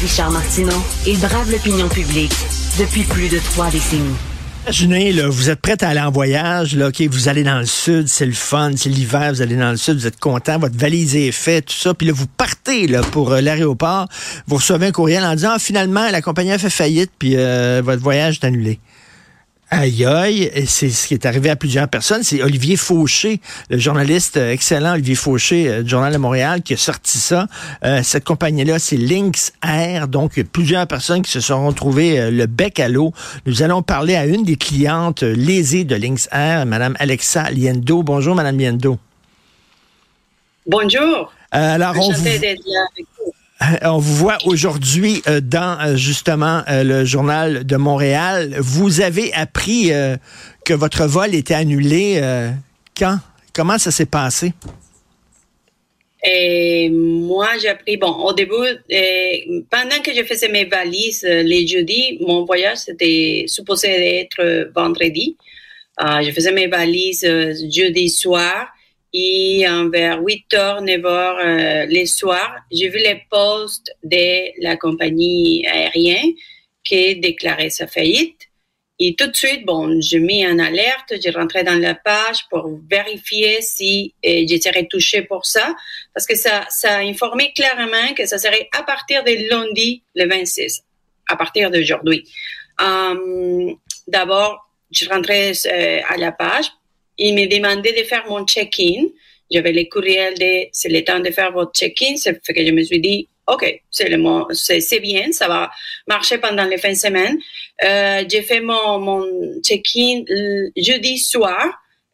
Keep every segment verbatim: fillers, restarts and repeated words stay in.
Richard Martineau, il brave l'opinion publique depuis plus de trois décennies. Imaginez, là, vous êtes prête à aller en voyage, là, okay, vous allez dans le sud, c'est le fun, c'est l'hiver, vous allez dans le sud, vous êtes content, votre valise est faite, tout ça, puis là, vous partez là, pour euh, l'aéroport, vous recevez un courriel en disant, ah, finalement, la compagnie a fait faillite, puis euh, votre voyage est annulé. Aïe aïe, c'est ce qui est arrivé à plusieurs personnes, c'est Olivier Faucher, le journaliste excellent Olivier Faucher euh, du Journal de Montréal qui a sorti ça. Euh, cette compagnie-là, c'est Lynx Air, donc plusieurs personnes qui se sont retrouvées euh, le bec à l'eau. Nous allons parler à une des clientes euh, lésées de Lynx Air, Mme Alexa Liendo. Bonjour, Mme Liendo. Bonjour. Euh, alors, on vous... d'être là avec vous. On vous voit aujourd'hui euh, dans euh, justement euh, le Journal de Montréal. Vous avez appris euh, que votre vol était annulé. Euh, quand? Comment ça s'est passé? Et moi, j'ai appris, bon, au début, eh, pendant que je faisais mes valises euh, les jeudis, mon voyage c'était supposé être vendredi. Euh, je faisais mes valises euh, jeudi soir. Et vers huit heures, neuf heures euh, les soirs, j'ai vu les posts de la compagnie aérienne qui déclarait sa faillite. Et tout de suite, bon, j'ai mis en alerte, j'ai rentré dans la page pour vérifier si j'étais touchée pour ça. Parce que ça, ça informait clairement que ça serait à partir de lundi, le vingt-six, à partir d'aujourd'hui. Euh, d'abord, je rentrais euh, à la page. Il me demandait de faire mon check-in. J'avais les courriels de « c'est le temps de faire votre check-in ». Ça fait que je me suis dit « OK, c'est, le mo- c'est, c'est bien, ça va marcher pendant les fins de semaine euh, ». J'ai fait mon, mon check-in jeudi soir.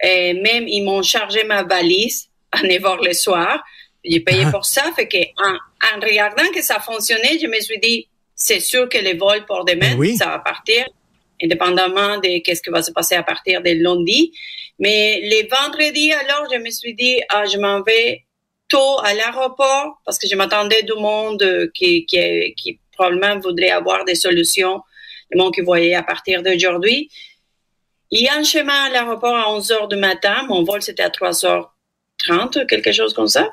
Et même, ils m'ont chargé ma valise à neuf heures le soir. J'ai payé ah. pour ça. Fait que en, en regardant que ça fonctionnait, je me suis dit « c'est sûr que les vols pour demain, oui. ça va partir ». Indépendamment de qu'est-ce qui va se passer à partir de lundi. Mais les vendredis, alors, je me suis dit, ah, je m'en vais tôt à l'aéroport parce que je m'attendais du monde qui, qui, qui probablement voudrait avoir des solutions, le monde qui voyait à partir d'aujourd'hui. Et en chemin à l'aéroport à onze heures du matin, mon vol c'était à trois heures trente, quelque chose comme ça.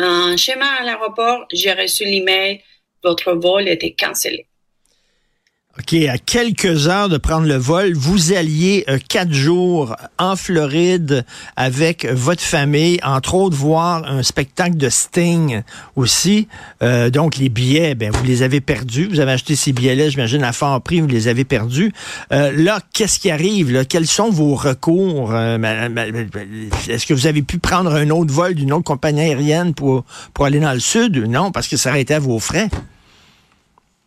En chemin à l'aéroport, j'ai reçu l'email, votre vol était cancellé. OK, à quelques heures de prendre le vol, vous alliez euh, quatre jours en Floride avec votre famille, entre autres voir un spectacle de Sting aussi. Euh, donc, les billets, ben vous les avez perdus. Vous avez acheté ces billets-là, j'imagine, à fort prix, vous les avez perdus. Euh, là, qu'est-ce qui arrive? Là? Quels sont vos recours? Euh, est-ce que vous avez pu prendre un autre vol d'une autre compagnie aérienne pour, pour aller dans le sud? Non, parce que ça aurait été à vos frais.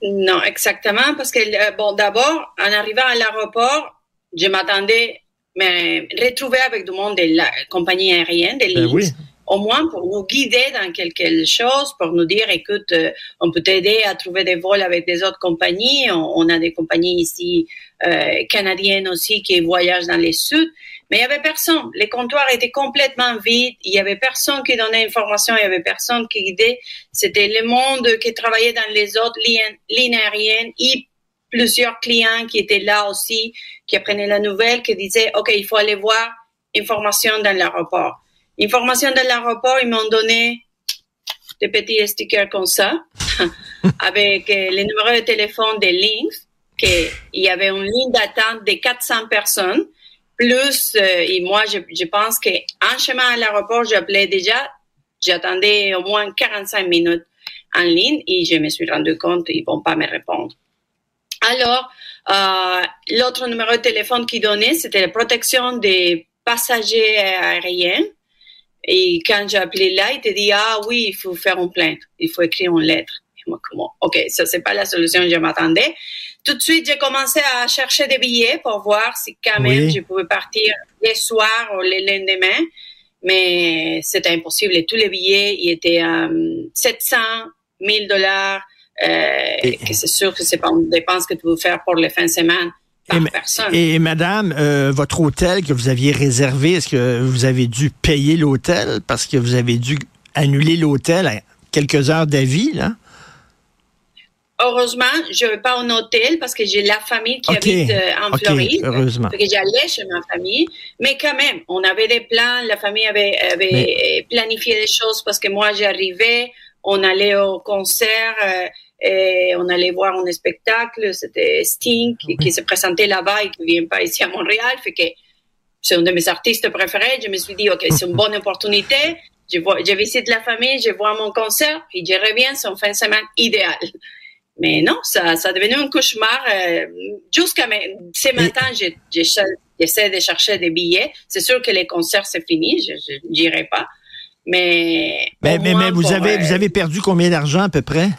Non, exactement, parce que, bon, d'abord, en arrivant à l'aéroport, je m'attendais à me retrouver avec du monde de la compagnie aérienne, de l'île, ben oui. au moins pour nous guider dans quelque chose, pour nous dire, écoute, on peut t'aider à trouver des vols avec des autres compagnies, on, on a des compagnies ici euh, canadiennes aussi qui voyagent dans le sud, mais il n'y avait personne, les comptoirs étaient complètement vides, il n'y avait personne qui donnait information, il n'y avait personne qui guidait, c'était le monde qui travaillait dans les autres lignes, lignes aériennes et plusieurs clients qui étaient là aussi, qui apprenaient la nouvelle, qui disaient « OK, il faut aller voir information dans l'aéroport ». Information de l'aéroport, ils m'ont donné des petits stickers comme ça, avec les numéros de téléphone des lignes, qu'il y avait une ligne d'attente de quatre cents personnes. Plus, euh, et moi, je, je pense qu'en chemin à l'aéroport, j'appelais déjà, j'attendais au moins quarante-cinq minutes en ligne et je me suis rendu compte qu'ils ne vont pas me répondre. Alors, euh, l'autre numéro de téléphone qu'il donnait, c'était la protection des passagers aériens. Et quand j'ai appelé là, il te dit « Ah oui, il faut faire une plainte, il faut écrire une lettre. » Et moi, comment? OK, ça, c'est pas la solution que je m'attendais. Tout de suite, j'ai commencé à chercher des billets pour voir si quand même oui. je pouvais partir les soirs ou les lendemains. Mais c'était impossible. Et tous les billets, ils étaient um, sept cents, mille dollars. Euh, et, que c'est sûr que c'est pas une dépense que tu peux faire pour les fins de semaine par et, personne. Et, et madame, euh, votre hôtel que vous aviez réservé, est-ce que vous avez dû payer l'hôtel parce que vous avez dû annuler l'hôtel à quelques heures d'avis, là? Heureusement, je ne vais pas en hôtel parce que j'ai la famille qui okay. habite euh, en okay. Floride. Heureusement. Parce que j'allais chez ma famille. Mais quand même, on avait des plans. La famille avait, avait Mais... planifié des choses parce que moi, j'arrivais. On allait au concert. Euh, et on allait voir un spectacle. C'était Sting oui. qui, qui se présentait là-bas et qui ne vient pas ici à Montréal. Fait que c'est un de mes artistes préférés. Je me suis dit, OK, c'est une bonne opportunité. Je, vois, je visite la famille, je vois mon concert et je reviens. C'est une fin de semaine idéale. Mais non, ça, ça a devenu un cauchemar. Euh, jusqu'à ce matin, j'ai, j'ai, j'essaie de chercher des billets. C'est sûr que les concerts, c'est fini. Je n'irai pas. Mais mais, mais, mais vous, pour, avez, euh, vous avez perdu combien d'argent à peu près?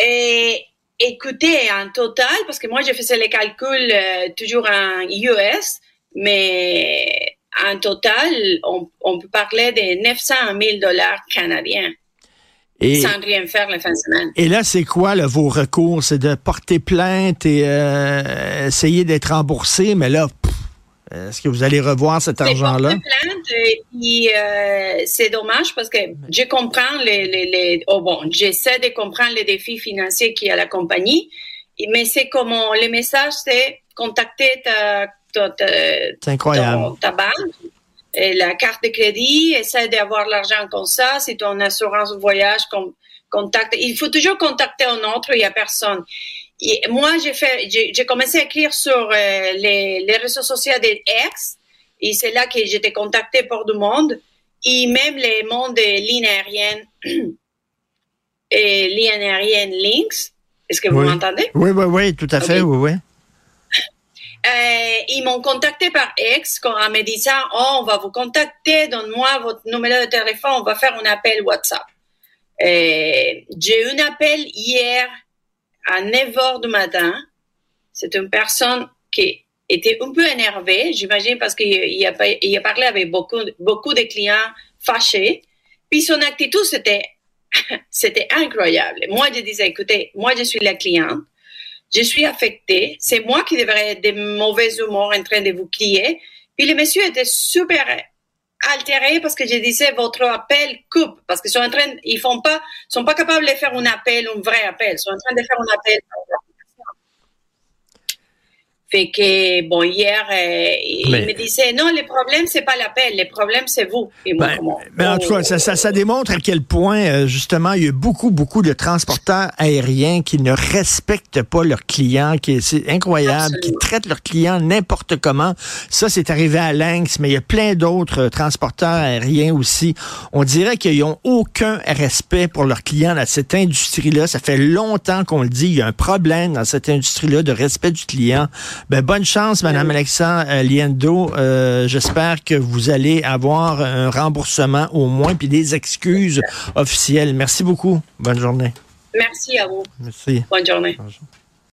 Et, écoutez, en total, parce que moi, je faisais les calculs euh, toujours en U S, mais en total, on, on peut parler de neuf cent mille dollars canadiens. Et, sans rien faire la fin de semaine. Et là, c'est quoi là, vos recours? C'est de porter plainte et euh, essayer d'être remboursé, mais là, pff, est-ce que vous allez revoir cet c'est argent-là? Porter plainte et puis euh, c'est dommage parce que je comprends les, les, les oh bon, j'essaie de comprendre les défis financiers qu'il y a à la compagnie, mais c'est comme on, le message, c'est contacter ta, ta, ta, c'est incroyable. ta, ta banque. Et la carte de crédit, essaie d'avoir l'argent comme ça. Si ton assurance voyage, con, contacte. Il faut toujours contacter un autre, il n'y a personne. Et moi, j'ai, fait, j'ai, j'ai commencé à écrire sur euh, les, les réseaux sociaux des ex, et c'est là que j'étais contactée par du monde, et même les mondes de lignes aériennes, et lignes aériennes Lynx. Est-ce que vous oui. m'entendez? Oui, oui, oui, tout à okay. fait, oui, oui. Euh, ils m'ont contacté par ex en me disant « Oh, on va vous contacter, donne-moi votre numéro de téléphone, on va faire un appel WhatsApp. » J'ai eu un appel hier à neuf heures du matin. C'est une personne qui était un peu énervée, j'imagine, parce qu'il a, il a parlé avec beaucoup, beaucoup de clients fâchés. Puis son attitude, c'était, c'était incroyable. Moi, je disais « Écoutez, moi, je suis la cliente. Je suis affectée. C'est moi qui devrais être de mauvaise humeur en train de vous crier. » Puis le monsieur était super altéré parce que je disais, votre appel coupe. Parce qu'ils sont en train, ils font pas, sont pas capables de faire un appel, un vrai appel. Ils sont en train de faire un appel. Fait que, bon, hier, euh, il mais, me disait, non, le problème, c'est pas l'appel, le problème, c'est vous. Et moi, ben, comment? Mais en tout cas, ça, ça, ça démontre à quel point, euh, justement, il y a beaucoup, beaucoup de transporteurs aériens qui ne respectent pas leurs clients, qui, c'est incroyable, absolument. Qui traitent leurs clients n'importe comment. Ça, c'est arrivé à Lynx, mais il y a plein d'autres euh, transporteurs aériens aussi. On dirait qu'ils n'ont aucun respect pour leurs clients dans cette industrie-là. Ça fait longtemps qu'on le dit, il y a un problème dans cette industrie-là de respect du client. Ben, bonne chance, madame Alexa Liendo. Euh, j'espère que vous allez avoir un remboursement au moins, puis des excuses officielles. Merci beaucoup. Bonne journée. Merci à vous. Merci. Bonne journée. Bonjour.